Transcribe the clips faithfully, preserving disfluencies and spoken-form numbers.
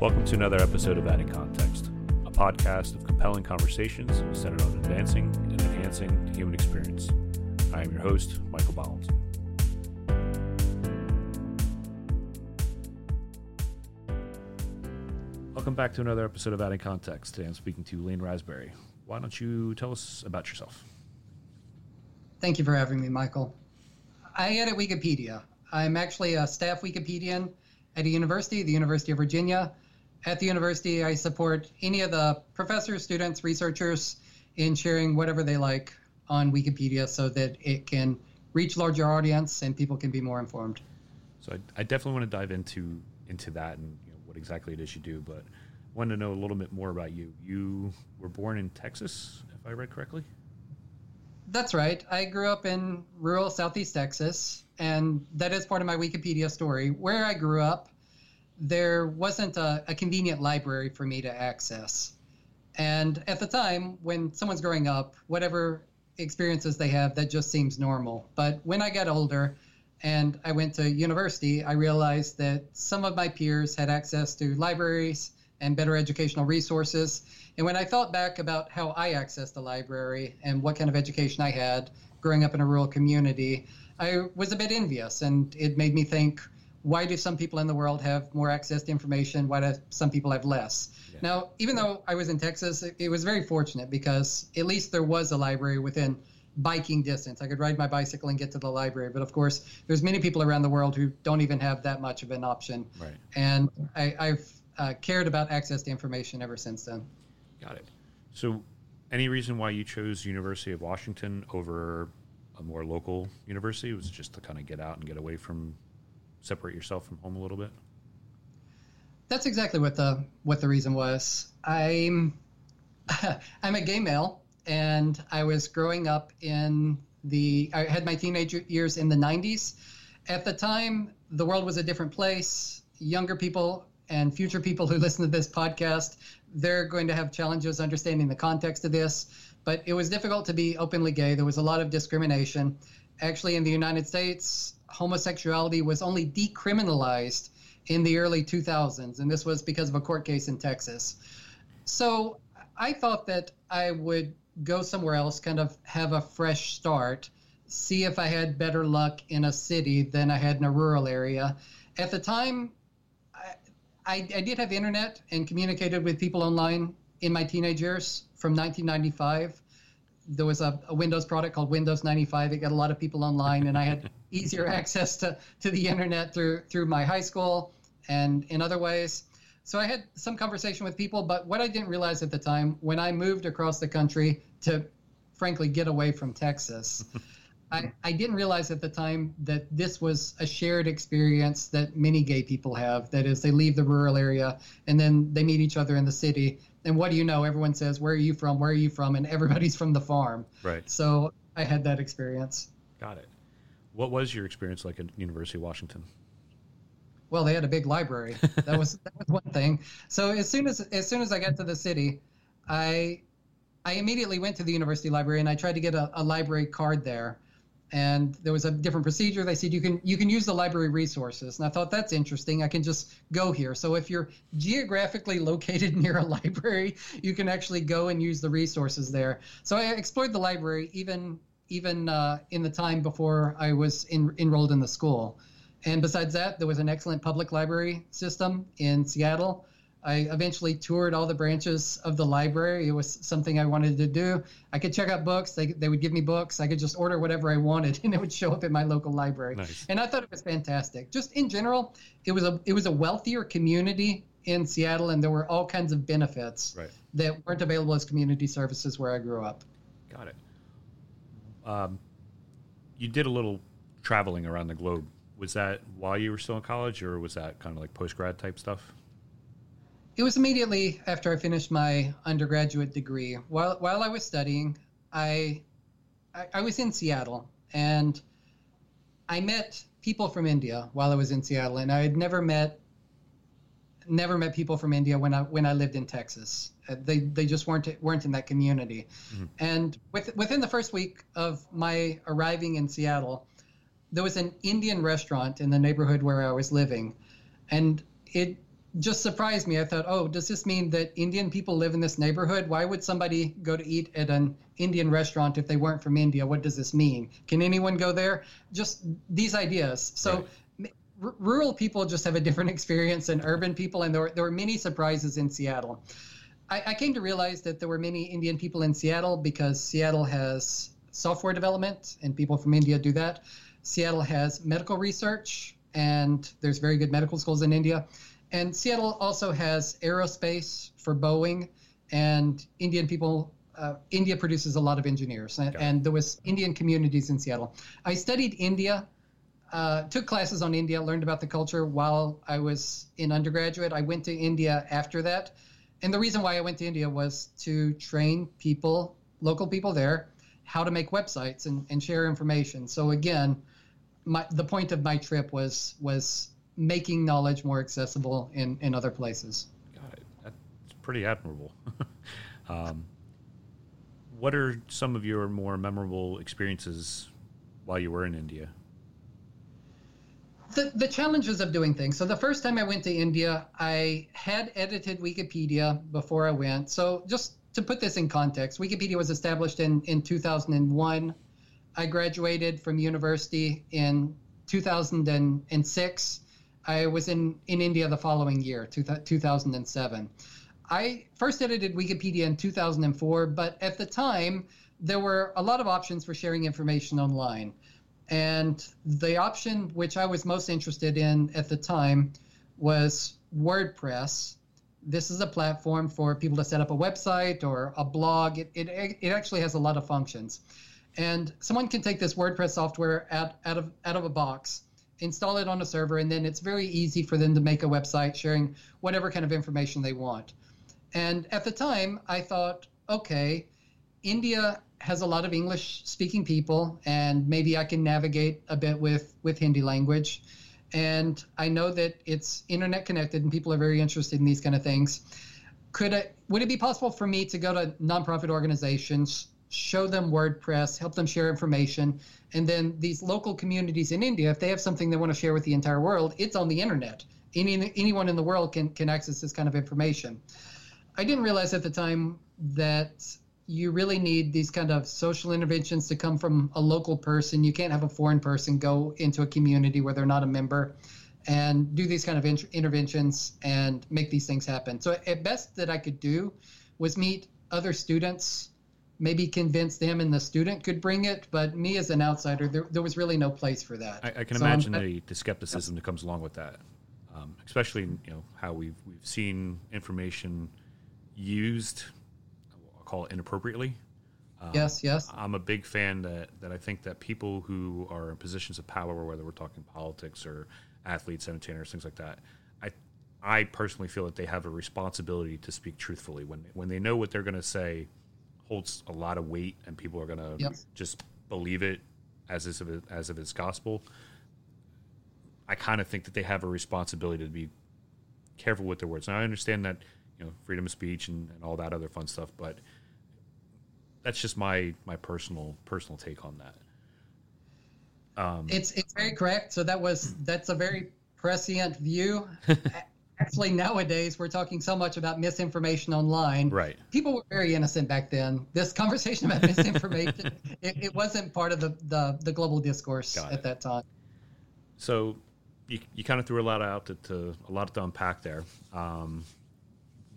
Welcome to another episode of Adding Context, a podcast of compelling conversations centered on advancing and enhancing the human experience. I am your host, Michael Bollins. Welcome back to another episode of Adding Context. Today I'm speaking to Lane Rysbury. Why don't you tell us about yourself? Thank you for having me, Michael. I edit Wikipedia. I'm actually a staff Wikipedian at a university, the University of Virginia. At the university, I support any of the professors, students, researchers in sharing whatever they like on Wikipedia so that it can reach larger audience and people can be more informed. So I, I definitely want to dive into into that and you know, what exactly it is you do, but I wanted to know a little bit more about you. You were born in Texas, if I read correctly? That's right. I grew up in rural Southeast Texas, and that is part of my Wikipedia story. Where I grew up, there wasn't a, a convenient library for me to access. And at the time, when someone's growing up, whatever experiences they have, that just seems normal. But when I got older and I went to university, I realized that some of my peers had access to libraries and better educational resources. And when I thought back about how I accessed the library and what kind of education I had growing up in a rural community, I was a bit envious, and it made me think, why do some people in the world have more access to information? Why do some people have less? Yeah. Now, even yeah. though I was in Texas, it, it was very fortunate because at least there was a library within biking distance. I could ride my bicycle and get to the library. But of course, there's many people around the world who don't even have that much of an option. Right. And I, I've Uh, cared about access to information ever since then. Got it. So any reason why you chose University of Washington over a more local university? Was it just to kind of get out and get away from, separate yourself from home a little bit? That's exactly what the what the reason was. I'm, I'm a gay male, and I was growing up in the, I had my teenage years in the nineties. At the time, the world was a different place. Younger people and future people who listen to this podcast, they're going to have challenges understanding the context of this. But it was difficult to be openly gay. There was a lot of discrimination. Actually, in the United States, homosexuality was only decriminalized in the early two thousands, and this was because of a court case in Texas. So I thought that I would go somewhere else, kind of have a fresh start, see if I had better luck in a city than I had in a rural area. At the time, I, I did have internet and communicated with people online in my teenage years from nineteen ninety-five. There was a, a Windows product called Windows ninety-five. It got a lot of people online, and I had easier access to, to the internet through, through my high school and in other ways. So I had some conversation with people, but what I didn't realize at the time, when I moved across the country to, frankly, get away from Texas, I, I didn't realize at the time that this was a shared experience that many gay people have. That is, they leave the rural area and then they meet each other in the city. And what do you know? Everyone says, where are you from? Where are you from? And everybody's from the farm. Right. So I had that experience. Got it. What was your experience like at University of Washington? Well, they had a big library. That was, that was one thing. So as soon as, as soon as I got to the city, I, I immediately went to the university library and I tried to get a, a library card there. And there was a different procedure. They said, you can you can use the library resources. And I thought, that's interesting. I can just go here. So if you're geographically located near a library, you can actually go and use the resources there. So I explored the library even even uh, in the time before I was in, enrolled in the school. And besides that, there was an excellent public library system in Seattle. I eventually toured all the branches of the library. It was something I wanted to do. I could check out books. They they would give me books. I could just order whatever I wanted, and it would show up at my local library. Nice. And I thought it was fantastic. Just in general, it was a it was a wealthier community in Seattle, and there were all kinds of benefits right. that weren't available as community services where I grew up. Got it. Um, you did a little traveling around the globe. Was that while you were still in college, or was that kind of like post-grad type stuff? It was immediately after I finished my undergraduate degree. While while I was studying, I, I I was in Seattle, and I met people from India while I was in Seattle, and I had never met never met people from India when I when I lived in Texas. Uh, they they just weren't weren't in that community. Mm-hmm. And with, within the first week of my arriving in Seattle, there was an Indian restaurant in the neighborhood where I was living, and it just surprised me. I thought, oh, does this mean that Indian people live in this neighborhood? Why would somebody go to eat at an Indian restaurant if they weren't from India? What does this mean? Can anyone go there? Just these ideas. So right. r- rural people just have a different experience than urban people, and there were, there were many surprises in Seattle. I, I came to realize that there were many Indian people in Seattle because Seattle has software development, and people from India do that. Seattle has medical research, and there's very good medical schools in India. And Seattle also has aerospace for Boeing, and Indian people, uh, India produces a lot of engineers, and, okay. and there was Indian communities in Seattle. I studied India, uh, took classes on India, learned about the culture while I was in undergraduate. I went to India after that, and the reason why I went to India was to train people, local people there, how to make websites and, and share information. So again, my, the point of my trip was was making knowledge more accessible in, in other places. Got it. That's pretty admirable. um, what are some of your more memorable experiences while you were in India? The, the challenges of doing things. So the first time I went to India, I had edited Wikipedia before I went. So just to put this in context, Wikipedia was established in, in two thousand one. I graduated from university in two thousand six. I was in, in India the following year, two thousand seven. I first edited Wikipedia in two thousand four, but at the time, there were a lot of options for sharing information online. And the option which I was most interested in at the time was WordPress. This is a platform for people to set up a website or a blog. It, it, it actually has a lot of functions. And someone can take this WordPress software out, out of out of a box, install it on a server, and then it's very easy for them to make a website sharing whatever kind of information they want. And at the time, I thought, okay, India has a lot of English-speaking people, and maybe I can navigate a bit with, with Hindi language. And I know that it's internet-connected, and people are very interested in these kind of things. Could I, would it be possible for me to go to nonprofit organizations, show them WordPress, help them share information, and then these local communities in India, if they have something they want to share with the entire world, it's on the internet. Any, anyone in the world can, can access this kind of information. I didn't realize at the time that you really need these kind of social interventions to come from a local person. You can't have a foreign person go into a community where they're not a member and do these kind of inter- interventions and make these things happen. So at best that I could do was meet other students, maybe convince them and the student could bring it, but me as an outsider, there, there was really no place for that. I, I can so imagine I, the, the skepticism yeah. that comes along with that, um, especially you know how we've we've seen information used, I'll call it inappropriately. Um, yes, yes. I'm a big fan that, that I think that people who are in positions of power, whether we're talking politics or athletes, entertainers, things like that, I I personally feel that they have a responsibility to speak truthfully. When, when they know what they're going to say holds a lot of weight, and people are going to yep. just believe it as if it, as if it's gospel. I kind of think that they have a responsibility to be careful with their words. And I understand that, you know, freedom of speech and, and all that other fun stuff, but that's just my my personal personal take on that. Um, it's it's very correct. So that was that's a very prescient view. Actually, nowadays, we're talking so much about misinformation online. Right. People were very innocent back then. This conversation about misinformation, it, it wasn't part of the, the, the global discourse Got at it. That time. So you, you kind of threw a lot out to, to a lot to unpack there. Um,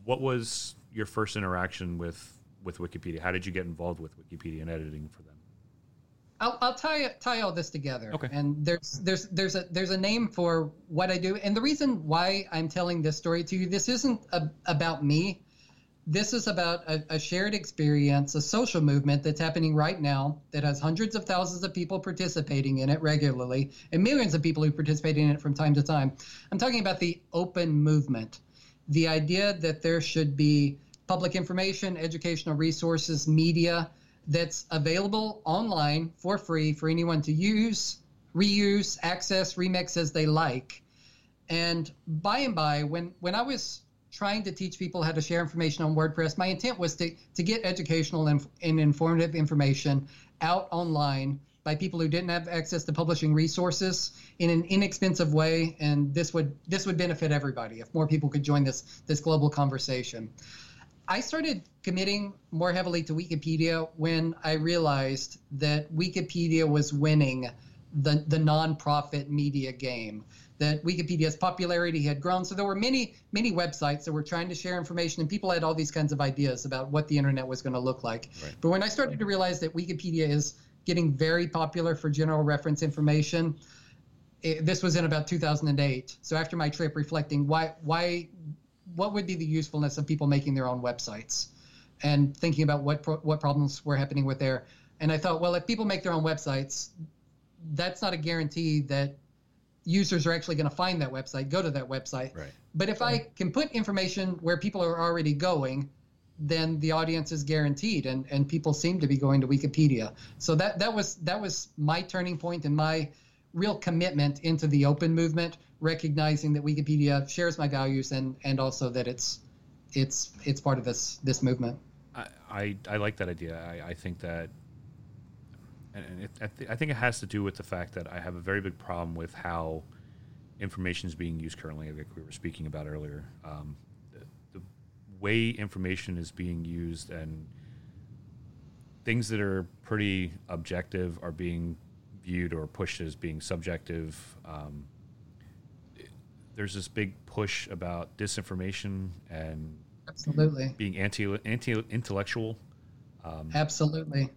what was your first interaction with, with Wikipedia? How did you get involved with Wikipedia and editing for them? I'll, I'll tie tie all this together, okay. and there's there's there's a there's a name for what I do, and the reason why I'm telling this story to you, this isn't a, about me. This is about a, a shared experience, a social movement that's happening right now that has hundreds of thousands of people participating in it regularly, and millions of people who participate in it from time to time. I'm talking about the open movement, the idea that there should be public information, educational resources, media that's available online for free for anyone to use, reuse, access, remix as they like. And by and by, when, when I was trying to teach people how to share information on WordPress, my intent was to, to get educational and, and informative information out online by people who didn't have access to publishing resources in an inexpensive way, and this would this would benefit everybody if more people could join this this global conversation. I started committing more heavily to Wikipedia when I realized that Wikipedia was winning the, the nonprofit media game, that Wikipedia's popularity had grown. So there were many, many websites that were trying to share information, and people had all these kinds of ideas about what the internet was going to look like. Right. But when I started to realize that Wikipedia is getting very popular for general reference information, it, this was in about two thousand eight. So after my trip reflecting why, why, what would be the usefulness of people making their own websites, and thinking about what pro- what problems were happening with there. And I thought, well, if people make their own websites, that's not a guarantee that users are actually going to find that website, go to that website. Right. But if right. I can put information where people are already going, then the audience is guaranteed, and, and people seem to be going to Wikipedia. So that, that was that was my turning point and my real commitment into the open movement, recognizing that Wikipedia shares my values, and, and also that it's it's it's part of this this movement. I, I, I like that idea. I, I think that, and it, I, th- I think it has to do with the fact that I have a very big problem with how information is being used currently, like we were speaking about earlier. Um, the, the way information is being used, and things that are pretty objective are being viewed or pushed as being subjective. Um, it, there's this big push about disinformation and absolutely being anti anti intellectual. Um, absolutely.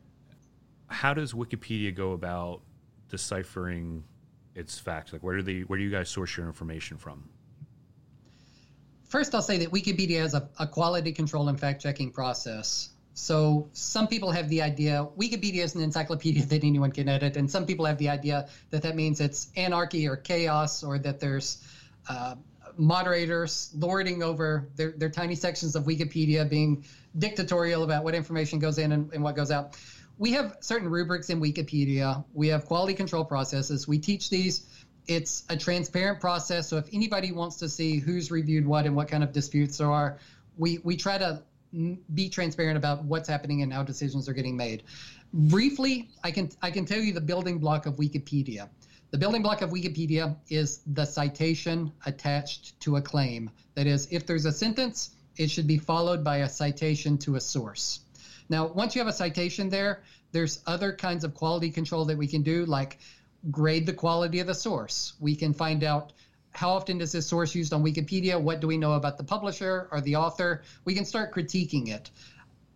How does Wikipedia go about deciphering its facts? Like, where do they, where do you guys source your information from? First, I'll say that Wikipedia has a, a quality control and fact-checking process. So some people have the idea Wikipedia is an encyclopedia that anyone can edit, and some people have the idea that that means it's anarchy or chaos, or that there's uh, moderators lording over their, their tiny sections of Wikipedia, being dictatorial about what information goes in and, and what goes out. We have certain rubrics in Wikipedia. We have quality control processes. We teach these. It's a transparent process, so if anybody wants to see who's reviewed what and what kind of disputes there are, we, we try to be transparent about what's happening and how decisions are getting made. Briefly, I can I can tell you the building block of Wikipedia. The building block of Wikipedia is the citation attached to a claim. That is, if there's a sentence, it should be followed by a citation to a source. Now, once you have a citation there, there's other kinds of quality control that we can do, like grade the quality of the source. We can find out, how often is this source used on Wikipedia? What do we know about the publisher or the author? We can start critiquing it.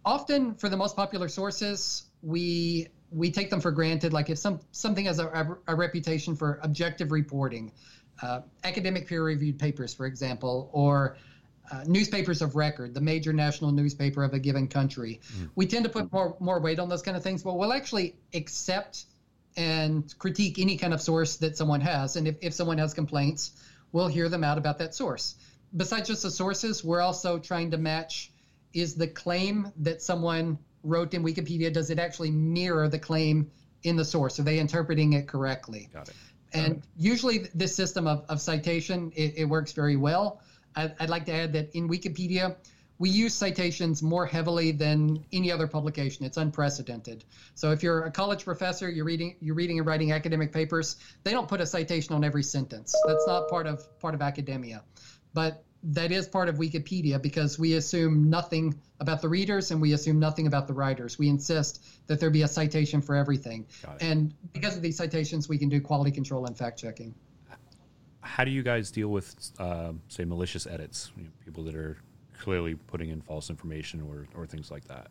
Often, for the most popular sources, we we take them for granted. Like if some something has a, a reputation for objective reporting, uh, academic peer-reviewed papers, for example, or uh, newspapers of record, the major national newspaper of a given country. Mm-hmm. We tend to put more more weight on those kind of things, but we'll actually accept and critique any kind of source that someone has. And if, if someone has complaints, we'll hear them out about that source. Besides just the sources, we're also trying to match, is the claim that someone wrote in Wikipedia, does it actually mirror the claim in the source? Are they interpreting it correctly? Got it. Got and it. Usually this system of, of citation, it, it works very well. I, I'd like to add that in Wikipedia, we use citations more heavily than any other publication. It's unprecedented. So if you're a college professor, you're reading, you're reading and writing academic papers, they don't put a citation on every sentence. That's not part of part of academia, but that is part of Wikipedia, because we assume nothing about the readers and we assume nothing about the writers. We insist that there be a citation for everything. And because of these citations, we can do quality control and fact checking. How do you guys deal with, uh, say, malicious edits? You know, people that are clearly putting in false information or, or things like that.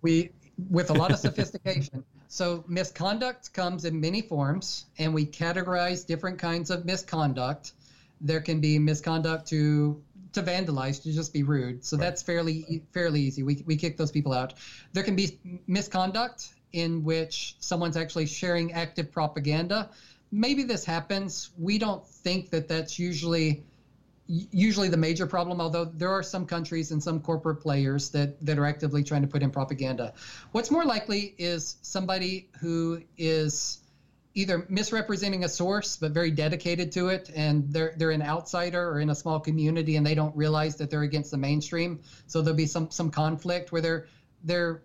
We, with a lot of sophistication. So misconduct comes in many forms, and we categorize different kinds of misconduct. There can be misconduct to to vandalize, to just be rude. So right. that's fairly fairly easy. We we kick those people out. There can be misconduct in which someone's actually sharing active propaganda. Maybe this happens. We don't think that that's usually... usually the major problem, although there are some countries and some corporate players that, that are actively trying to put in propaganda. What's more likely is somebody who is either misrepresenting a source but very dedicated to it, and they're they're an outsider or in a small community, and they don't realize that they're against the mainstream. So there'll be some some conflict where they're they're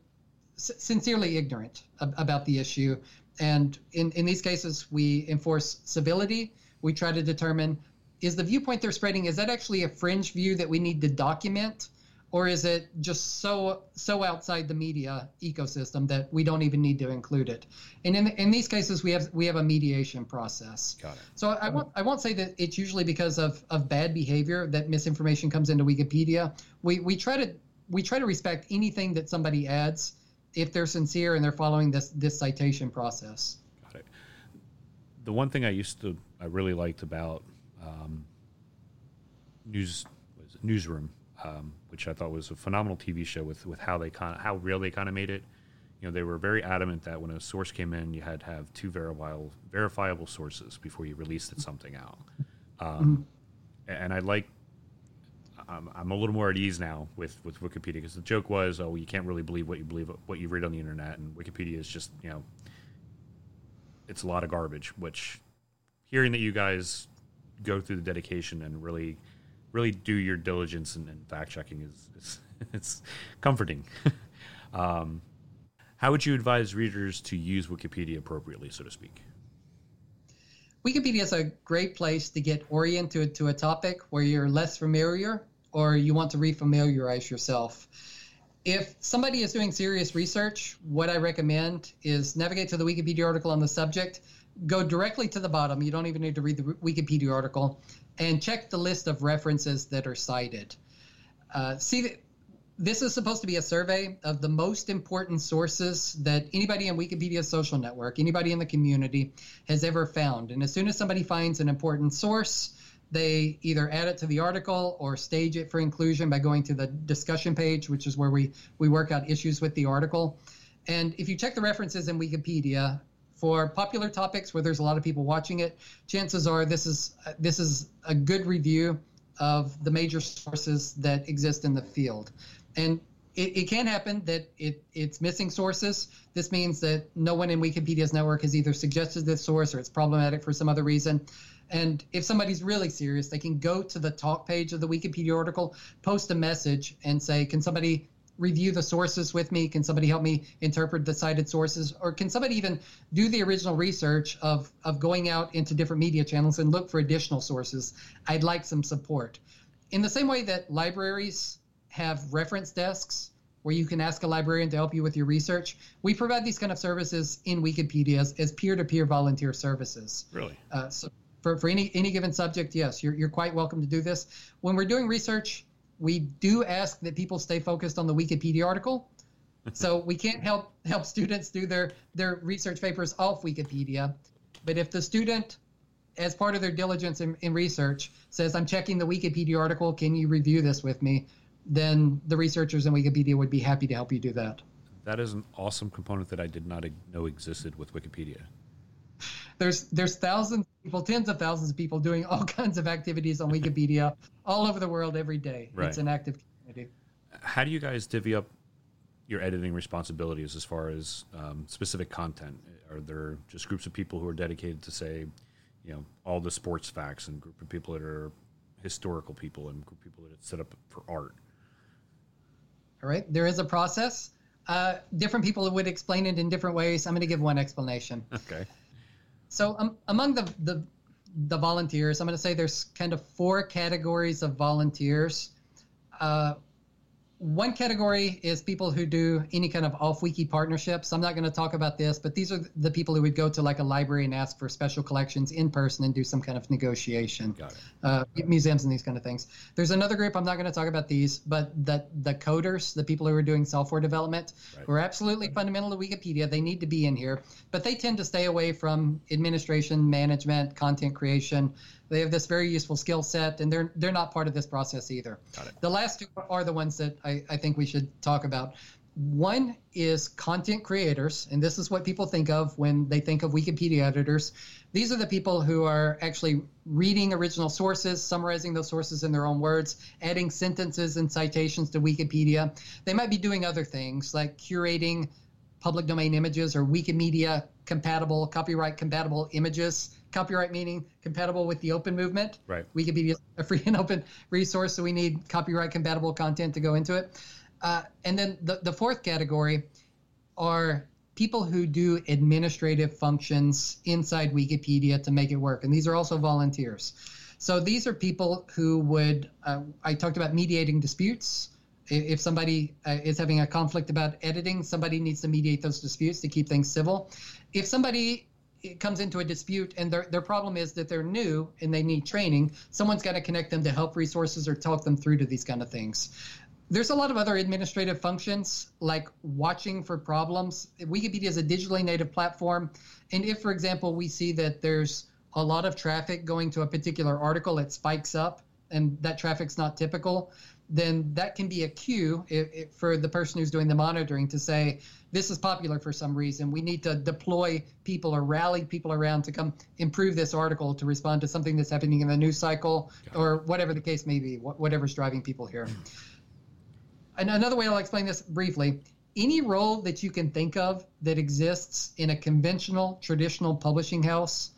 s- sincerely ignorant ab- about the issue. And in, in these cases, we enforce civility. We try to determine, is the viewpoint they're spreading, is that actually a fringe view that we need to document? Or is it just so so outside the media ecosystem that we don't even need to include it? And in in these cases, we have we have a mediation process. Got it. So I won't I won't say that it's usually because of, of bad behavior that misinformation comes into Wikipedia. We we try to we try to respect anything that somebody adds if they're sincere and they're following this this citation process. Got it. The one thing I used to I really liked about um, news was Newsroom. Um, which I thought was a phenomenal T V show with, with how they kind of, how real they kind of made it. You know, they were very adamant that when a source came in, you had to have two verifiable verifiable sources before you released something out. Um, and I like, I'm, I'm a little more at ease now with, with Wikipedia, because the joke was, oh, you can't really believe what you believe, what you read on the internet, and Wikipedia is just, you know, it's a lot of garbage. Which, hearing that you guys go through the dedication and really. Really do your diligence and, and fact checking is, is it's comforting. um, how would you advise readers to use Wikipedia appropriately, so to speak? Wikipedia is a great place to get oriented to a topic where you're less familiar or you want to refamiliarize yourself. If somebody is doing serious research, what I recommend is navigate to the Wikipedia article on the subject, go directly to the bottom. You don't even need to read the Wikipedia article. And check the list of references that are cited. Uh, see, th- this is supposed to be a survey of the most important sources that anybody in Wikipedia's social network, anybody in the community has ever found. And as soon as somebody finds an important source, they either add it to the article or stage it for inclusion by going to the discussion page, which is where we, we work out issues with the article. And if you check the references in Wikipedia, for popular topics where there's a lot of people watching it, chances are this is uh, this is a good review of the major sources that exist in the field. And it, it can happen that it, it's missing sources. This means that no one in Wikipedia's network has either suggested this source or it's problematic for some other reason. And if somebody's really serious, they can go to the talk page of the Wikipedia article, post a message and say, can somebody review the sources with me? Can somebody help me interpret the cited sources? Or can somebody even do the original research of, of going out into different media channels and look for additional sources? I'd like some support. In the same way that libraries have reference desks where you can ask a librarian to help you with your research, we provide these kind of services in Wikipedia as, as peer-to-peer volunteer services. Really? Uh, so for, for any, any given subject, yes, you're, you're quite welcome to do this. When we're doing research, we do ask that people stay focused on the Wikipedia article. So we can't help help students do their, their research papers off Wikipedia. But if the student, as part of their diligence in, in research, says, I'm checking the Wikipedia article, can you review this with me? Then the researchers in Wikipedia would be happy to help you do that. That is an awesome component that I did not know existed with Wikipedia. There's there's thousands of people, tens of thousands of people doing all kinds of activities on Wikipedia all over the world every day. Right. It's an active community. How do you guys divvy up your editing responsibilities as far as um, specific content? Are there just groups of people who are dedicated to, say, you know, all the sports facts, and group of people that are historical people, and group of people that are set up for art? All right. There is a process. Uh, different people would explain it in different ways. I'm going to give one explanation. Okay. So um, among the, the the volunteers, I'm going to say there's kind of four categories of volunteers. Uh, one category is people who do any kind of off-wiki partnerships. I'm not going to talk about this, but these are the people who would go to like a library and ask for special collections in person and do some kind of negotiation. Got it. Uh, museums and these kind of things. There's another group, I'm not going to talk about these, but the, the coders, the people who are doing software development, right, who are absolutely right, fundamental to Wikipedia. They need to be in here, but they tend to stay away from administration, management, content creation. They have this very useful skill set, and they're they're not part of this process either. Got it. The last two are the ones that I, I think we should talk about. One is content creators, and this is what people think of when they think of Wikipedia editors. These are the people who are actually reading original sources, summarizing those sources in their own words, adding sentences and citations to Wikipedia. They might be doing other things like curating public domain images or Wikimedia compatible, copyright compatible images. Copyright meaning compatible with the open movement. Right. Wikipedia is a free and open resource, so we need copyright compatible content to go into it. Uh, and then the, the fourth category are people who do administrative functions inside Wikipedia to make it work. And these are also volunteers. So these are people who would, uh, I talked about mediating disputes. If somebody uh, is having a conflict about editing, somebody needs to mediate those disputes to keep things civil. If somebody comes into a dispute and their, their problem is that they're new and they need training, someone's got to connect them to help resources or talk them through to these kind of things. There's a lot of other administrative functions like watching for problems. Wikipedia is a digitally native platform. And if, for example, we see that there's a lot of traffic going to a particular article, it spikes up and that traffic's not typical, then that can be a cue it, it, for the person who's doing the monitoring to say, this is popular for some reason. We need to deploy people or rally people around to come improve this article to respond to something that's happening in the news cycle or whatever the case may be, wh- whatever's driving people here. And another way I'll explain this briefly, any role that you can think of that exists in a conventional, traditional publishing house,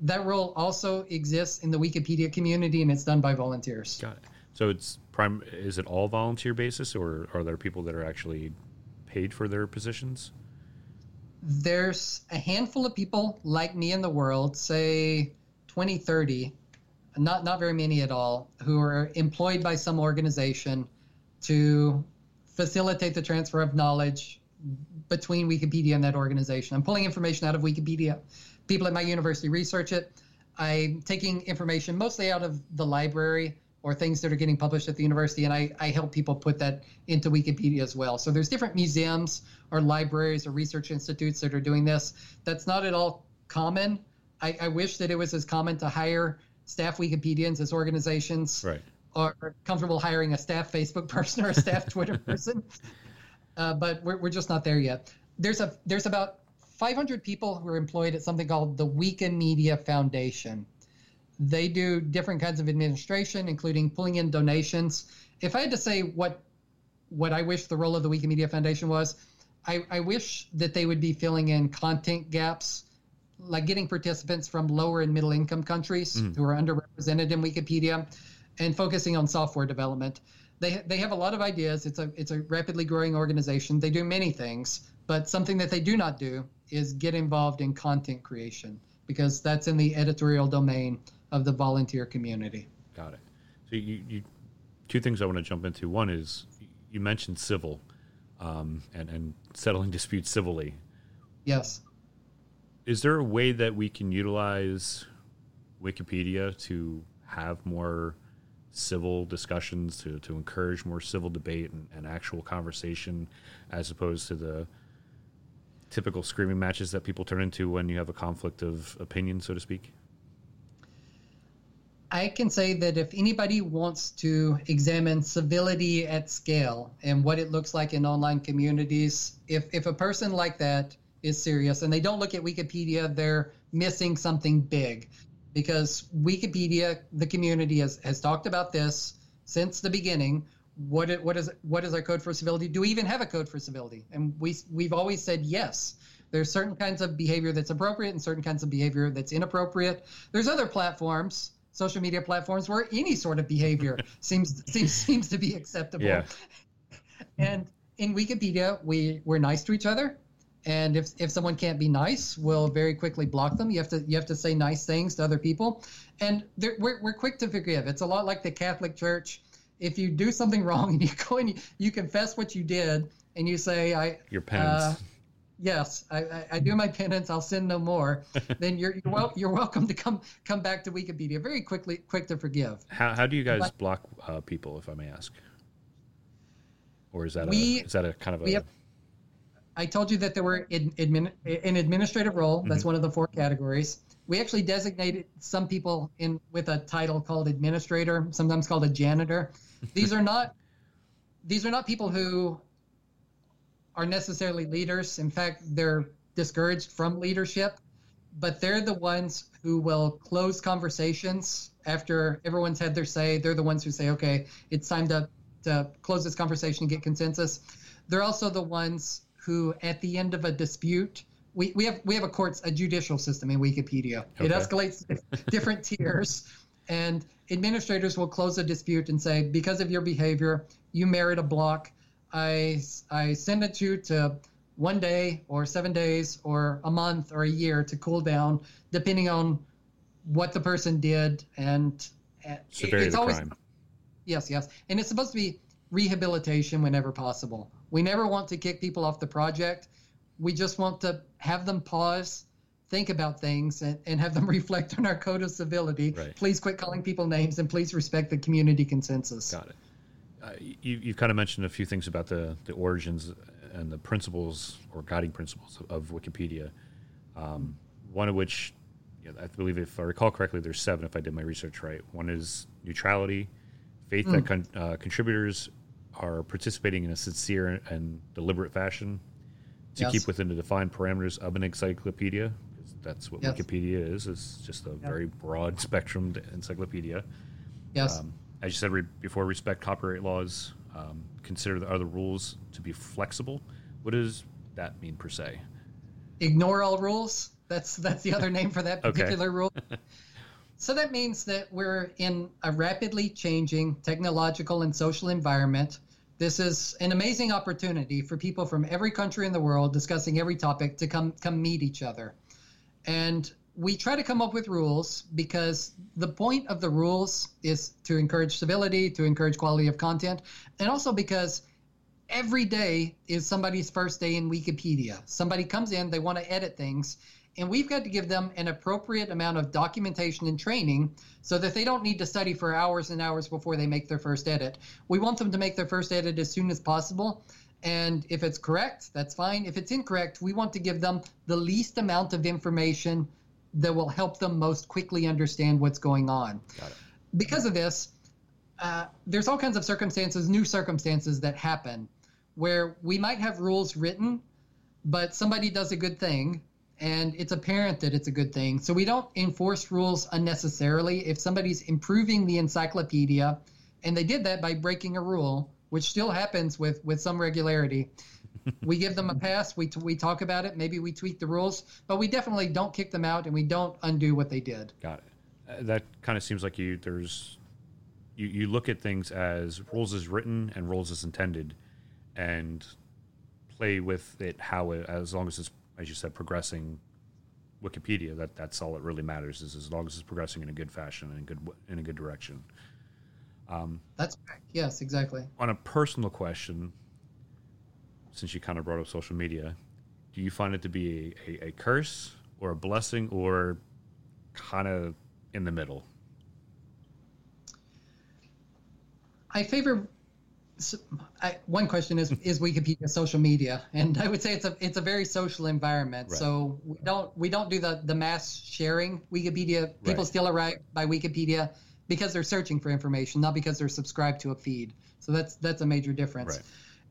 that role also exists in the Wikipedia community, and it's done by volunteers. Got it. So it's prime. Is it all volunteer basis, or are there people that are actually paid for their positions? There's a handful of people like me in the world, say twenty, thirty, not not very many at all, who are employed by some organization to facilitate the transfer of knowledge between Wikipedia and that organization. I'm pulling information out of Wikipedia. People at my university research it. I'm taking information mostly out of the library or things that are getting published at the university, and I, I help people put that into Wikipedia as well. So there's different museums or libraries or research institutes that are doing this. That's not at all common. I, I wish that it was as common to hire staff Wikipedians as organizations. Right. Are comfortable hiring a staff Facebook person or a staff Twitter person, uh, but we're we're just not there yet. There's a there's about five hundred people who are employed at something called the Wikimedia Foundation. They do different kinds of administration, including pulling in donations. If I had to say what what I wish the role of the Wikimedia Foundation was, I, I wish that they would be filling in content gaps, like getting participants from lower and middle income countries mm. who are underrepresented in Wikipedia, and focusing on software development. They they have a lot of ideas. It's a it's a rapidly growing organization. They do many things, but something that they do not do is get involved in content creation, because that's in the editorial domain of the volunteer community. Got it. So you, you two things I want to jump into. One is you mentioned civil um, and, and settling disputes civilly. Yes. Is there a way that we can utilize Wikipedia to have more civil discussions, to, to encourage more civil debate and, and actual conversation, as opposed to the typical screaming matches that people turn into when you have a conflict of opinion, so to speak? I can say that if anybody wants to examine civility at scale and what it looks like in online communities, if, if a person like that is serious and they don't look at Wikipedia, they're missing something big. Because Wikipedia, the community, has, has talked about this since the beginning. What it, what is what is our code for civility? Do we even have a code for civility? And we we've always said yes. There's certain kinds of behavior that's appropriate and certain kinds of behavior that's inappropriate. There's other platforms, social media platforms, where any sort of behavior seems seems seems to be acceptable. Yeah. And in Wikipedia, we we're nice to each other. And if if someone can't be nice, we'll very quickly block them. You have to you have to say nice things to other people, and we're we're quick to forgive. It's a lot like the Catholic Church. If you do something wrong and you go and you, you confess what you did, and you say, "I your penance," uh, yes, I, I, I do my penance. I'll sin no more. Then you're you're, wel- you're welcome to come come back to Wikipedia. Very quickly, quick to forgive. How how do you guys but, block uh, people, if I may ask? Or is that we, a, is that a kind of a have, I told you that there were in, admin, an administrative role. That's mm-hmm. one of the four categories. We actually designated some people in with a title called administrator, sometimes called a janitor. These are not these are not people who are necessarily leaders. In fact, they're discouraged from leadership, but they're the ones who will close conversations after everyone's had their say. They're the ones who say, okay, it's time to, to close this conversation and get consensus. They're also the ones who at the end of a dispute, we, we have we have a courts, a judicial system in Wikipedia. Okay. It escalates to different tiers, and administrators will close a dispute and say, because of your behavior, you merit a block. I I sentence you to one day or seven days or a month or a year to cool down, depending on what the person did. And severity it's of always crime. Yes, yes. And it's supposed to be rehabilitation whenever possible. We never want to kick people off the project. We just want to have them pause, think about things, and, and have them reflect on our code of civility. Right. Please quit calling people names, and please respect the community consensus. Got it. Uh, you, you've kind of mentioned a few things about the, the origins and the principles or guiding principles of, of Wikipedia, um, one of which, you know, I believe if I recall correctly, there's seven if I did my research right. One is neutrality, faith mm. that con- uh, contributors are participating in a sincere and deliberate fashion to yes. keep within the defined parameters of an encyclopedia, because that's what yes. Wikipedia is. It's just a yep. very broad spectrum encyclopedia. Yes. Um, as you said re- before, respect copyright laws, um, consider the other rules to be flexible. What does that mean per se? Ignore all rules. That's that's the other name for that particular okay. rule. So that means that we're in a rapidly changing technological and social environment. This is an amazing opportunity for people from every country in the world discussing every topic to come come meet each other. And we try to come up with rules because the point of the rules is to encourage civility, to encourage quality of content, and also because every day is somebody's first day in Wikipedia. Somebody comes in, they want to edit things, and we've got to give them an appropriate amount of documentation and training so that they don't need to study for hours and hours before they make their first edit. We want them to make their first edit as soon as possible. And if it's correct, that's fine. If it's incorrect, we want to give them the least amount of information that will help them most quickly understand what's going on. Got it. Because of this, uh, there's all kinds of circumstances, new circumstances that happen where we might have rules written, but somebody does a good thing, and it's apparent that it's a good thing. So we don't enforce rules unnecessarily. If somebody's improving the encyclopedia, and they did that by breaking a rule, which still happens with, with some regularity, we give them a pass, we t- we talk about it, maybe we tweak the rules, but we definitely don't kick them out, and we don't undo what they did. Got it. Uh, that kind of seems like you there's you, you look at things as rules as written and rules as intended, and play with it how it, as long as it's, as you said, progressing Wikipedia, that, that's all that really matters, is as long as it's progressing in a good fashion and in good in a good direction. Um, that's correct. Yes, exactly. On a personal question, since you kind of brought up social media, do you find it to be a, a, a curse or a blessing, or kind of in the middle? I favor... So, I, one question is, is Wikipedia social media? And I would say it's a it's a very social environment. Right. So we don't we don't do the, the mass sharing. Wikipedia, people right. still arrive by Wikipedia because they're searching for information, not because they're subscribed to a feed. So that's that's a major difference. Right.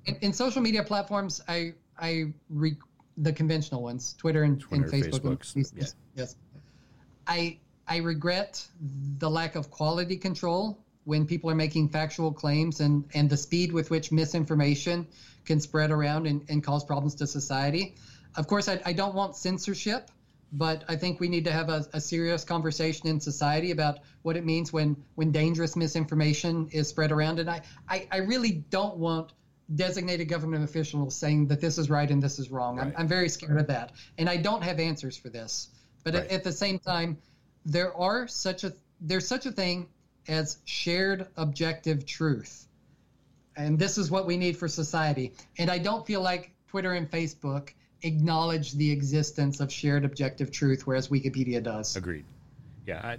In, in social media platforms, I I re, the conventional ones, Twitter and, Twitter, and Facebook. Facebook. And, yeah. Yes, I I regret the lack of quality control when people are making factual claims, and, and the speed with which misinformation can spread around and, and cause problems to society. Of course, I, I don't want censorship, but I think we need to have a, a serious conversation in society about what it means when, when dangerous misinformation is spread around. And I, I, I really don't want designated government officials saying that this is right and this is wrong. Right. I'm, I'm very scared of that. And I don't have answers for this. But right. at, at the same time, there are such a there's such a thing as shared objective truth. And this is what we need for society. And I don't feel like Twitter and Facebook acknowledge the existence of shared objective truth, whereas Wikipedia does. Agreed. Yeah, I,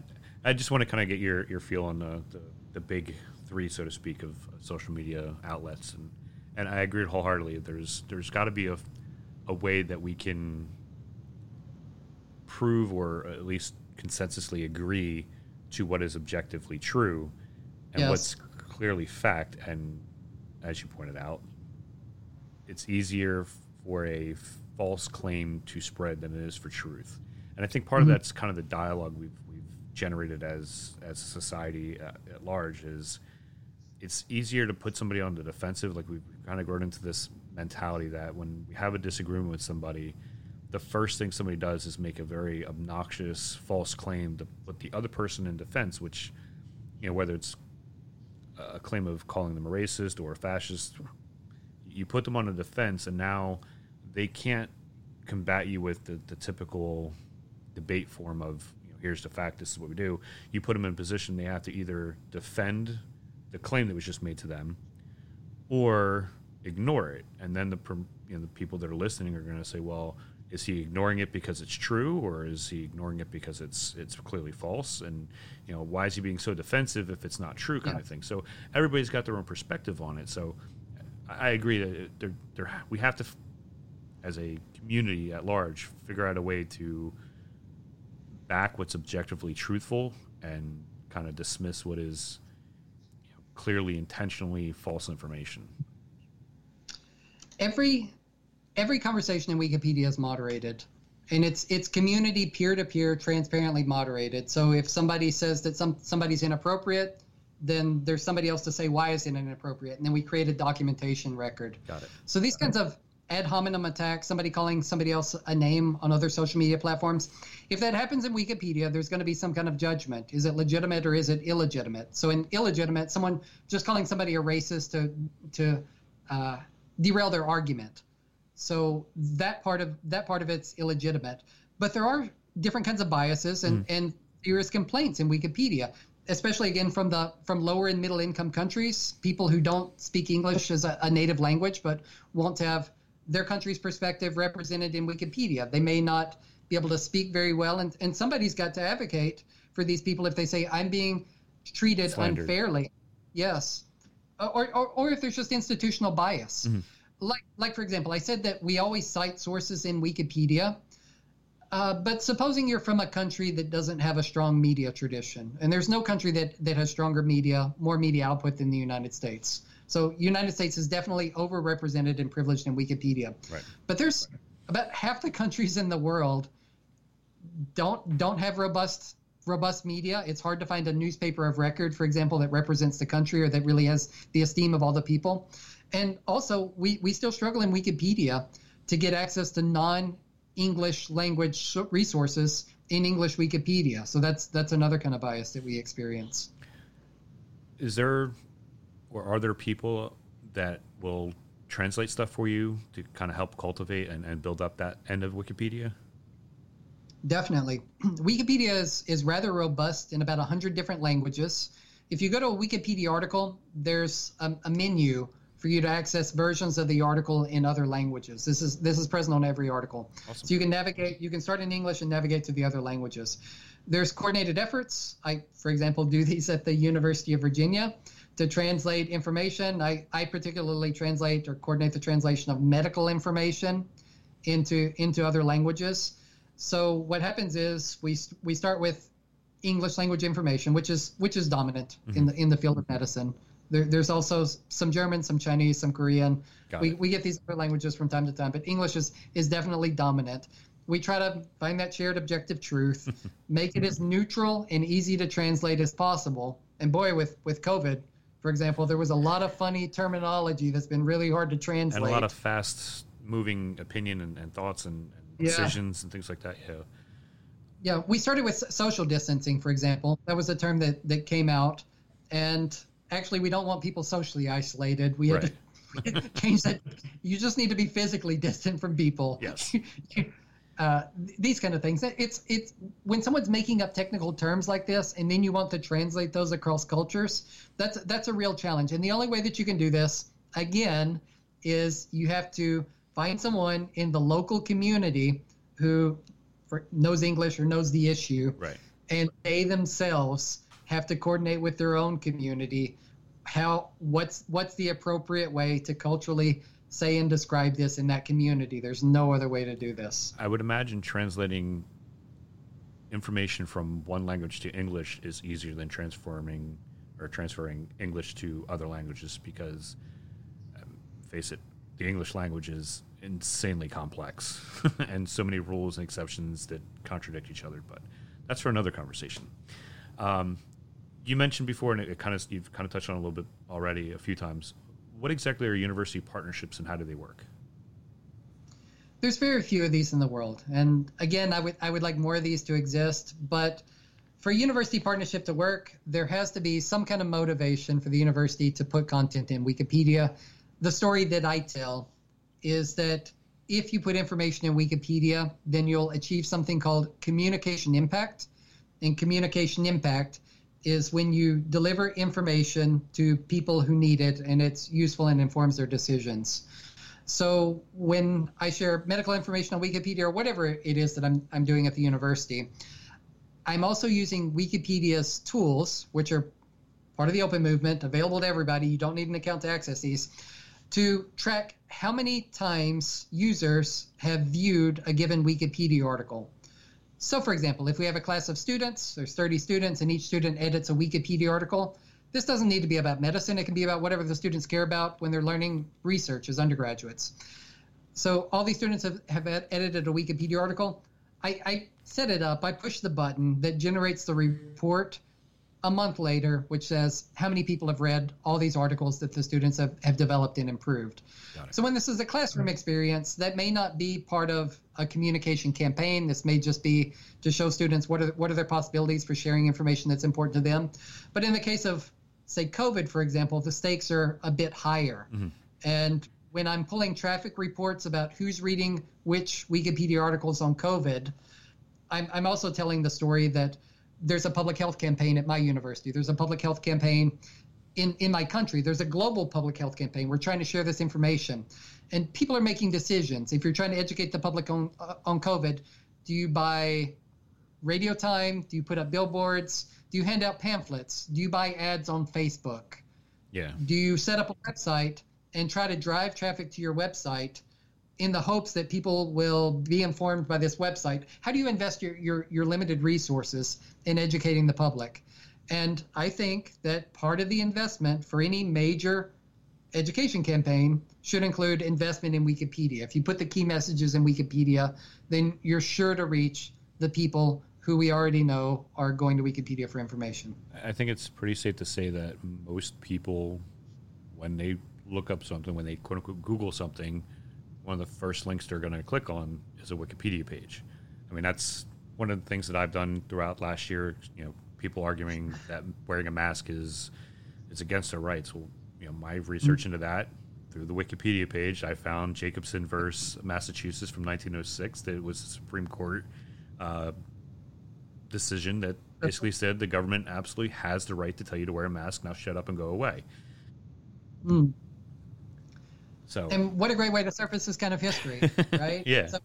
I just want to kind of get your, your feel on the, the, the big three, so to speak, of social media outlets. And, and I agree wholeheartedly. There's There's got to be a, a way that we can prove, or at least consensusly agree to what is objectively true and yes. what's clearly fact. And as you pointed out, it's easier for a false claim to spread than it is for truth. And I think part mm-hmm. of that's kind of the dialogue we've we've generated as as a society at, at large, is it's easier to put somebody on the defensive. Like we've kind of grown into this mentality that when we have a disagreement with somebody, the first thing somebody does is make a very obnoxious, false claim to put the other person in defense, which, you know, whether it's a claim of calling them a racist or a fascist, you put them on a defense, and now they can't combat you with the, the typical debate form of, you know, here's the fact, this is what we do. You put them in a position they have to either defend the claim that was just made to them or ignore it. And then the, you know, the people that are listening are going to say, well, is he ignoring it because it's true, or is he ignoring it because it's it's clearly false? And, you know, why is he being so defensive if it's not true, kind yeah. of thing? So everybody's got their own perspective on it. So I agree that they're, they're, we have to, as a community at large, figure out a way to back what's objectively truthful and kind of dismiss what is, you know, clearly intentionally false information. Every... Every conversation in Wikipedia is moderated, and it's it's community peer-to-peer, transparently moderated. So if somebody says that some somebody's inappropriate, then there's somebody else to say why is it inappropriate, and then we create a documentation record. Got it. So these kinds of ad hominem attacks, somebody calling somebody else a name on other social media platforms, if that happens in Wikipedia, there's going to be some kind of judgment. Is it legitimate or is it illegitimate? So in illegitimate, someone just calling somebody a racist to to uh, derail their argument. So that part of that part of it's illegitimate, but there are different kinds of biases and, mm. and serious complaints in Wikipedia, especially again from the from lower and middle income countries, people who don't speak English as a, a native language, but want to have their country's perspective represented in Wikipedia. They may not be able to speak very well, and, and somebody's got to advocate for these people if they say I'm being treated Slandered. unfairly. Yes, or, or or if there's just institutional bias. Mm. Like, like for example, I said that we always cite sources in Wikipedia, uh, but supposing you're from a country that doesn't have a strong media tradition, and there's no country that, that has stronger media, more media output than the United States. So United States is definitely overrepresented and privileged in Wikipedia. Right. But there's right. about half the countries in the world don't don't have robust robust media. It's hard to find a newspaper of record, for example, that represents the country or that really has the esteem of all the people. And also, we, we still struggle in Wikipedia to get access to non-English language resources in English Wikipedia. So that's that's another kind of bias that we experience. Is there, or are there people that will translate stuff for you to kind of help cultivate and, and build up that end of Wikipedia? Definitely. Wikipedia is, is rather robust in about one hundred different languages. If you go to a Wikipedia article, there's a, a menu for you to access versions of the article in other languages. This is this is present on every article. Awesome. So you can navigate, you can start in English and navigate to the other languages. There's coordinated efforts. I, for example, do these at the University of Virginia to translate information. I, I particularly translate or coordinate the translation of medical information into into other languages. So what happens is we we start with English language information, which is which is dominant mm-hmm. in the in the field of medicine. There, there's also some German, some Chinese, some Korean. Got we it. we get these other languages from time to time, but English is, is definitely dominant. We try to find that shared objective truth, make it as neutral and easy to translate as possible. And boy, with, with COVID, for example, there was a lot of funny terminology that's been really hard to translate. And a lot of fast-moving opinion and, and thoughts and, and decisions yeah. and things like that. Yeah. yeah, we started with social distancing, for example. That was a term that, that came out. And... Actually, we don't want people socially isolated. We had right. to change that. You just need to be physically distant from people. Yes. uh, these kind of things. It's it's when someone's making up technical terms like this, and then you want to translate those across cultures. That's that's a real challenge. And the only way that you can do this, again, is you have to find someone in the local community who knows English or knows the issue, right. and they themselves have to coordinate with their own community. How what's what's the appropriate way to culturally say and describe this in that community? There's no other way to do this. I would imagine translating information from one language to English is easier than transforming or transferring English to other languages because, um, face it, the English language is insanely complex and so many rules and exceptions that contradict each other. But that's for another conversation. Um, You mentioned before, and it kind of you've kind of touched on it a little bit already a few times. What exactly are university partnerships, and how do they work? There's very few of these in the world, and again, I would I would like more of these to exist. But for a university partnership to work, there has to be some kind of motivation for the university to put content in Wikipedia. The story that I tell is that if you put information in Wikipedia, then you'll achieve something called communication impact. And communication impact is when you deliver information to people who need it, and it's useful and informs their decisions. So when I share medical information on Wikipedia or whatever it is that I'm I'm doing at the university, I'm also using Wikipedia's tools, which are part of the open movement, available to everybody. You don't need an account to access these, to track how many times users have viewed a given Wikipedia article. So, for example, if we have a class of students, there's thirty students, and each student edits a Wikipedia article. This doesn't need to be about medicine. It can be about whatever the students care about when they're learning research as undergraduates. So all these students have, have ed- edited a Wikipedia article. I, I set it up. I push the button that generates the report a month later, which says how many people have read all these articles that the students have, have developed and improved. So when this is a classroom experience, that may not be part of a communication campaign. This may just be to show students what are what are their possibilities for sharing information that's important to them. But in the case of, say, COVID, for example, the stakes are a bit higher. Mm-hmm. And when I'm pulling traffic reports about who's reading which Wikipedia articles on COVID, I'm, I'm also telling the story that there's a public health campaign at my university. There's a public health campaign in, in my country. There's a global public health campaign. We're trying to share this information. And people are making decisions. If you're trying to educate the public on, uh, on COVID, do you buy radio time? Do you put up billboards? Do you hand out pamphlets? Do you buy ads on Facebook? Yeah. Do you set up a website and try to drive traffic to your website in the hopes that people will be informed by this website? How do you invest your, your, your limited resources in educating the public? And I think that part of the investment for any major education campaign should include investment in Wikipedia. If you put the key messages in Wikipedia, then you're sure to reach the people who we already know are going to Wikipedia for information. I think it's pretty safe to say that most people, when they look up something, when they quote unquote Google something, one of the first links they're going to click on is a Wikipedia page. I mean, that's one of the things that I've done throughout last year. You know, people arguing that wearing a mask is is against their rights. Well, you know, my research mm-hmm. into that through the Wikipedia page, I found Jacobson versus Massachusetts from nineteen oh six. That it was the Supreme Court Uh, decision that basically said the government absolutely has the right to tell you to wear a mask. Now shut up and go away. Mm. So, and what a great way to surface this kind of history, right? Yeah. So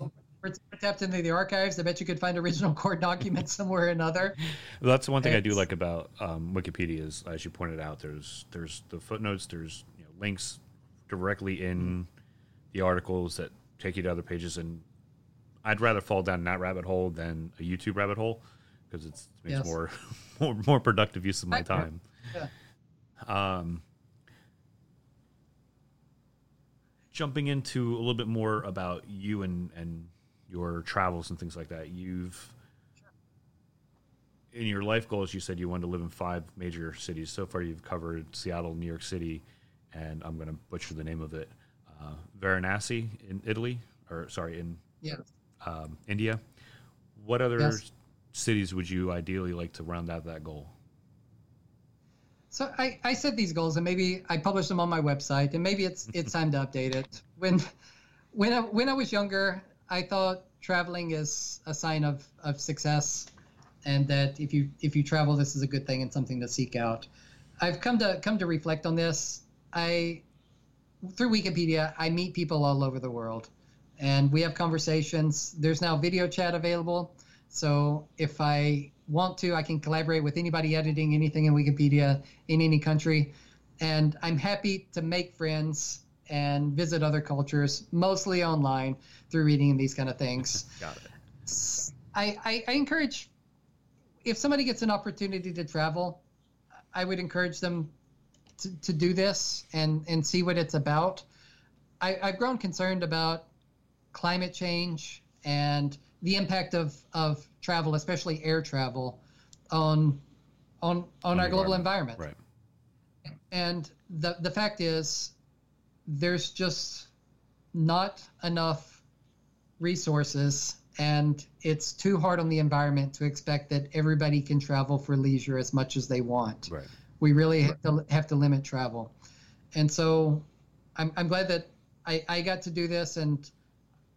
we're tapped into the archives. I bet you could find original court documents somewhere or another. Well, that's the one thing it's, I do like about um, Wikipedia is, as you pointed out, there's there's the footnotes, there's you know, links directly in the articles that take you to other pages. And I'd rather fall down that rabbit hole than a YouTube rabbit hole, because it's it makes yes. more, more more productive use of my time. Yeah. Um, jumping into a little bit more about you and, and your travels and things like that. You've, sure. in your life goals, you said you wanted to live in five major cities. So far, you've covered Seattle, New York City, and I'm going to butcher the name of it, uh, Varanasi in Italy, or sorry, in yeah. um, India. What other... Yes. cities would you ideally like to round out that goal? So I, I set these goals, and maybe I published them on my website, and maybe it's it's time to update it. When when I, when I was younger, I thought traveling is a sign of, of success, and that if you if you travel, this is a good thing and something to seek out. I've come to come to reflect on this. I through Wikipedia, I meet people all over the world, and we have conversations. There's now video chat available. So if I want to, I can collaborate with anybody editing anything in Wikipedia in any country. And I'm happy to make friends and visit other cultures, mostly online, through reading and these kind of things. Got it. I, I, I encourage, if somebody gets an opportunity to travel, I would encourage them to, to do this and, and see what it's about. I, I've grown concerned about climate change and the impact of, of travel, especially air travel, on on on, on our global environment. Right. And the the fact is, there's just not enough resources, and it's too hard on the environment to expect that everybody can travel for leisure as much as they want. Right. We really have to, have to limit travel. And so I'm I'm glad that I, I got to do this, and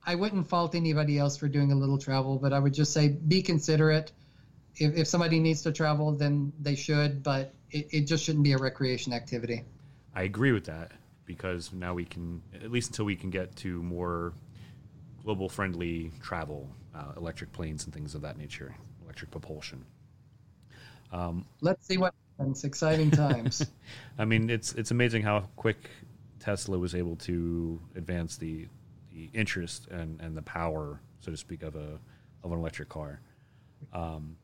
I wouldn't fault anybody else for doing a little travel, but I would just say be considerate. If, if somebody needs to travel, then they should, but it, it just shouldn't be a recreation activity. I agree with that, because now we can, at least until we can get to more global-friendly travel, uh, electric planes and things of that nature, electric propulsion. Um, Let's see what happens. Exciting times. I mean, it's it's amazing how quick Tesla was able to advance the the interest and, and the power, so to speak, of a of an electric car. Um,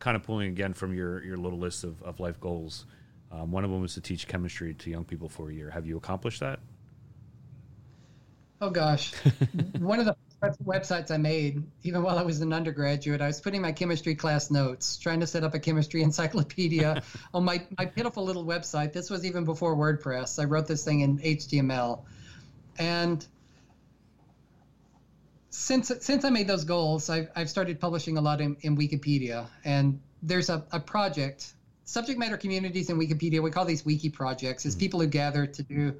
kind of pulling again from your, your little list of, of life goals. Um, one of them was to teach chemistry to young people for a year. Have you accomplished that? Oh, gosh. One of the websites I made, even while I was an undergraduate, I was putting my chemistry class notes, trying to set up a chemistry encyclopedia on my, my pitiful little website. This was even before WordPress. I wrote this thing in H T M L. And since since I made those goals, I've, I've started publishing a lot in, in Wikipedia. And there's a, a project, subject matter communities in Wikipedia. We call these wiki projects. It's mm-hmm. people who gather to do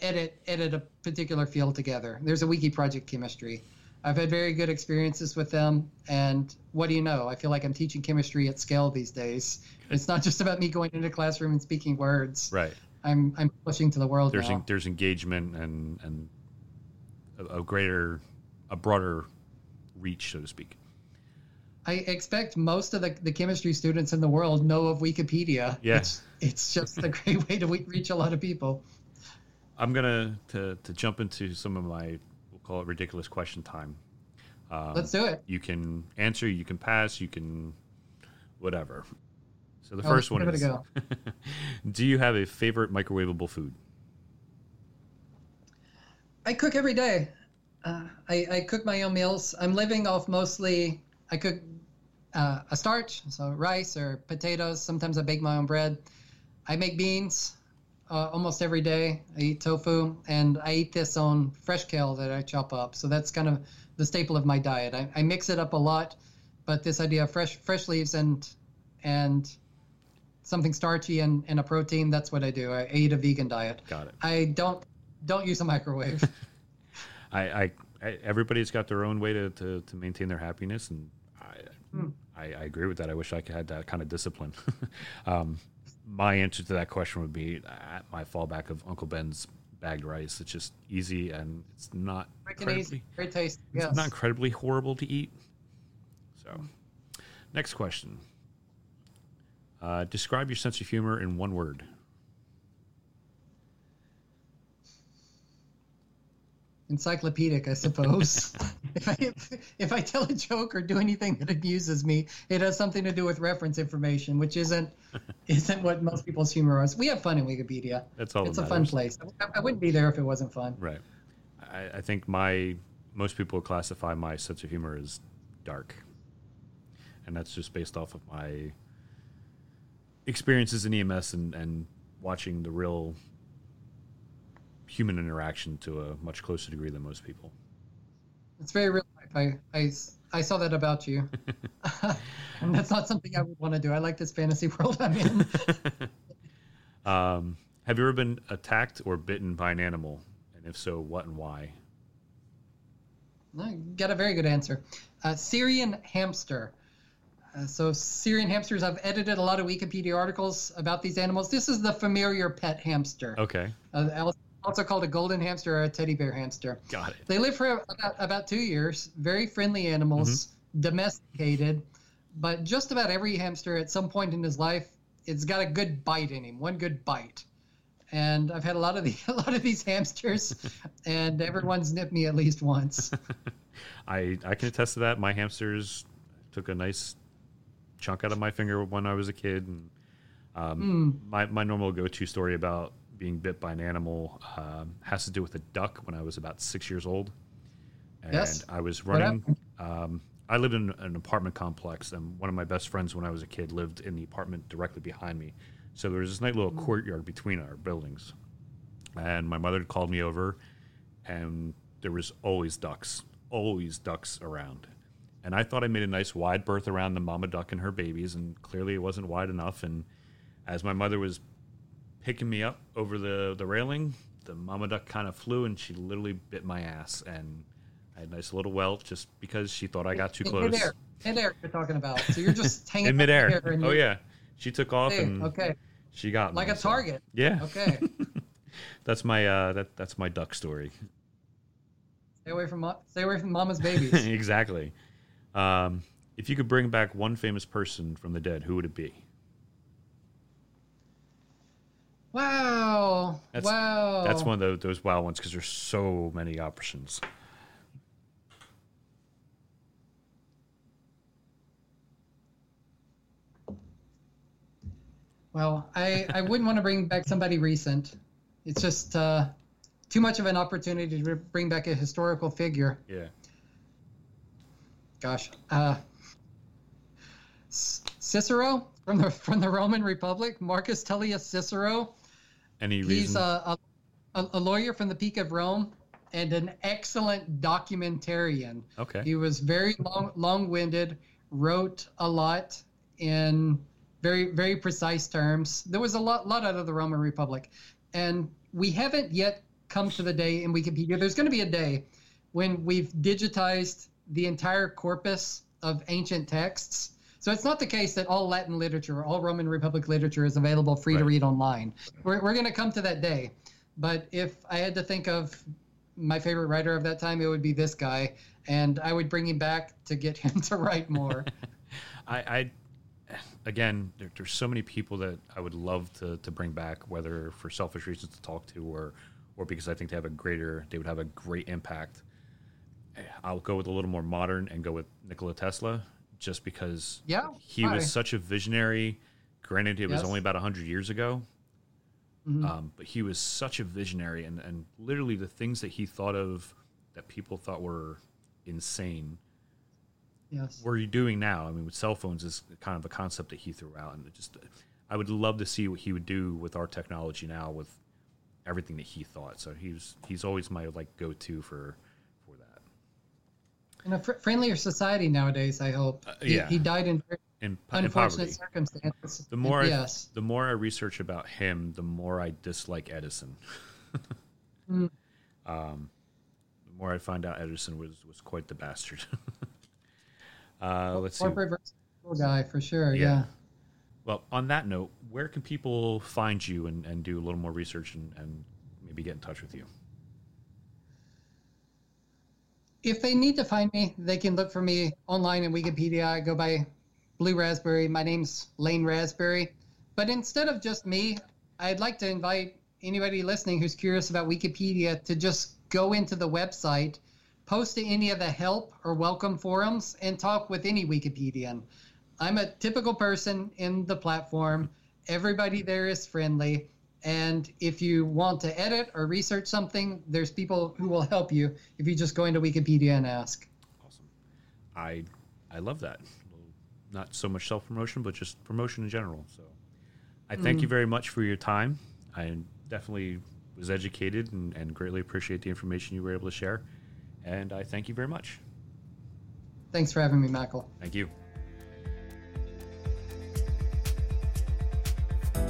edit edit a particular field together. There's a wiki project, chemistry. I've had very good experiences with them, and what do you know? I feel like I'm teaching chemistry at scale these days. It's not just about me going into a classroom and speaking words. Right. I'm I'm pushing to the world there's now. En- there's engagement and and a, a greater, a broader reach, so to speak. I expect most of the, the chemistry students in the world know of Wikipedia. Yes. It's, it's just a great way to reach a lot of people. I'm going to to jump into some of my, we'll call it ridiculous question time. Um, Let's do it. You can answer, you can pass, you can whatever. So the oh, first one is, do you have a favorite microwavable food? I cook every day. Uh, I, I cook my own meals. I'm living off mostly, I cook uh, a starch, so rice or potatoes. Sometimes I bake my own bread. I make beans. Uh, almost every day I eat tofu, and I eat this on fresh kale that I chop up. So that's kind of the staple of my diet. I, I mix it up a lot, but this idea of fresh fresh leaves and and something starchy and, and a protein, that's what I do. I, I eat a vegan diet. Got it. I don't don't use a microwave. I, I, I everybody's got their own way to, to, to maintain their happiness, and I, hmm. I I agree with that. I wish I had that kind of discipline. um, My answer to that question would be uh, my fallback of Uncle Ben's bagged rice. It's just easy, and it's not incredibly, great taste. Yes. It's not incredibly horrible to eat. So, next question. Uh, describe your sense of humor in one word. Encyclopedic, I suppose. if, I, if, if I tell a joke or do anything that amuses me, it has something to do with reference information, which isn't isn't what most people's humor is. We have fun in Wikipedia. That's all. It's a fun place. I, I wouldn't be there if it wasn't fun. Right. I, I think my most people classify my sense of humor as dark, and that's just based off of my experiences in E M S and, and watching the real human interaction to a much closer degree than most people. It's very real life. I, I, I saw that about you. And that's not something I would want to do. I like this fantasy world I'm in. um, have you ever been attacked or bitten by an animal? And if so, what and why? I got a very good answer. Uh, Syrian hamster. Uh, so Syrian hamsters, I've edited a lot of Wikipedia articles about these animals. This is the familiar pet hamster. Okay. Uh, I'll Also called a golden hamster or a teddy bear hamster. Got it. They live for about, about two years. Very friendly animals, mm-hmm. domesticated. But just about every hamster at some point in his life, it's got a good bite in him. One good bite. And I've had a lot of the, a lot of these hamsters, and everyone's nipped me at least once. I I can attest to that. My hamsters took a nice chunk out of my finger when I was a kid. And um, mm. my my normal go-to story about being bit by an animal um, has to do with a duck when I was about six years old. And yes. I was running. Um, I lived in an apartment complex, and one of my best friends when I was a kid lived in the apartment directly behind me. So there was this nice little mm-hmm. courtyard between our buildings. And my mother called me over, and there was always ducks, always ducks around. And I thought I made a nice wide berth around the mama duck and her babies, and clearly it wasn't wide enough. And as my mother was picking me up over the, the railing, the mama duck kind of flew, and she literally bit my ass, and I had a nice little welt just because she thought I got too close. Mid-air, mid-air you're talking about. So you're just hanging in midair. Oh, yeah. She took off hey, and okay. she got like me, a so. target. Yeah. Okay. That's my uh, that that's my duck story. Stay away from mo- stay away from mama's babies. Exactly. Um, if you could bring back one famous person from the dead, who would it be? Wow! That's, wow! That's one of those, those wild ones because there's so many options. Well, I, I wouldn't want to bring back somebody recent. It's just uh, too much of an opportunity to bring back a historical figure. Yeah. Gosh, uh, Cicero from the from the Roman Republic, Marcus Tullius Cicero. Any He's reason? He's a, a a lawyer from the peak of Rome and an excellent documentarian. Okay. He was very long long-winded, wrote a lot in very very precise terms. There was a lot lot out of the Roman Republic. And we haven't yet come to the day in Wikipedia. There's going to be a day when we've digitized the entire corpus of ancient texts. So it's not the case that all Latin literature, all Roman Republic literature is available free right. to read online. We're, we're going to come to that day. But if I had to think of my favorite writer of that time, it would be this guy. And I would bring him back to get him to write more. I, I... Again, there, there's so many people that I would love to, to bring back, whether for selfish reasons to talk to or or because I think they have a greater, they would have a great impact. I'll go with a little more modern and go with Nikola Tesla, just because yeah, he hi. was such a visionary. Granted, it yes. was only about one hundred years ago, mm-hmm. um, but he was such a visionary, and, and literally the things that he thought of that people thought were insane. Yes. What are you doing now? I mean, with cell phones is kind of a concept that he threw out, and it just I would love to see what he would do with our technology now, with everything that he thought. So he's he's always my like go to for for that. In a fr- friendlier society nowadays, I hope. Uh, yeah. He, he died in, in unfortunate in circumstances. The more yes. I, the more I research about him, the more I dislike Edison. mm. Um, the more I find out Edison was was quite the bastard. Uh, let's see. Corporate versus school guy for sure. Yeah. yeah. Well, on that note, where can people find you and, and do a little more research and, and maybe get in touch with you? If they need to find me, they can look for me online in Wikipedia. I go by Blue Raspberry. My name's Lane Rysbury. But instead of just me, I'd like to invite anybody listening who's curious about Wikipedia to just go into the website, post to any of the help or welcome forums, and talk with any Wikipedian. I'm a typical person in the platform. Everybody there is friendly. And if you want to edit or research something, there's people who will help you if you just go into Wikipedia and ask. Awesome. I I love that. Not so much self-promotion, but just promotion in general. So I thank mm. you very much for your time. I definitely was educated and, and greatly appreciate the information you were able to share. And I thank you very much. Thanks for having me, Michael. Thank you.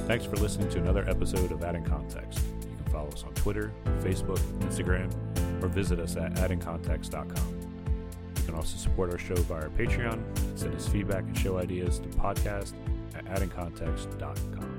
Thanks for listening to another episode of Adding Context. You can follow us on Twitter, Facebook, Instagram, or visit us at adding context dot com. You can also support our show via Patreon and send us feedback and show ideas to podcast at adding context dot com.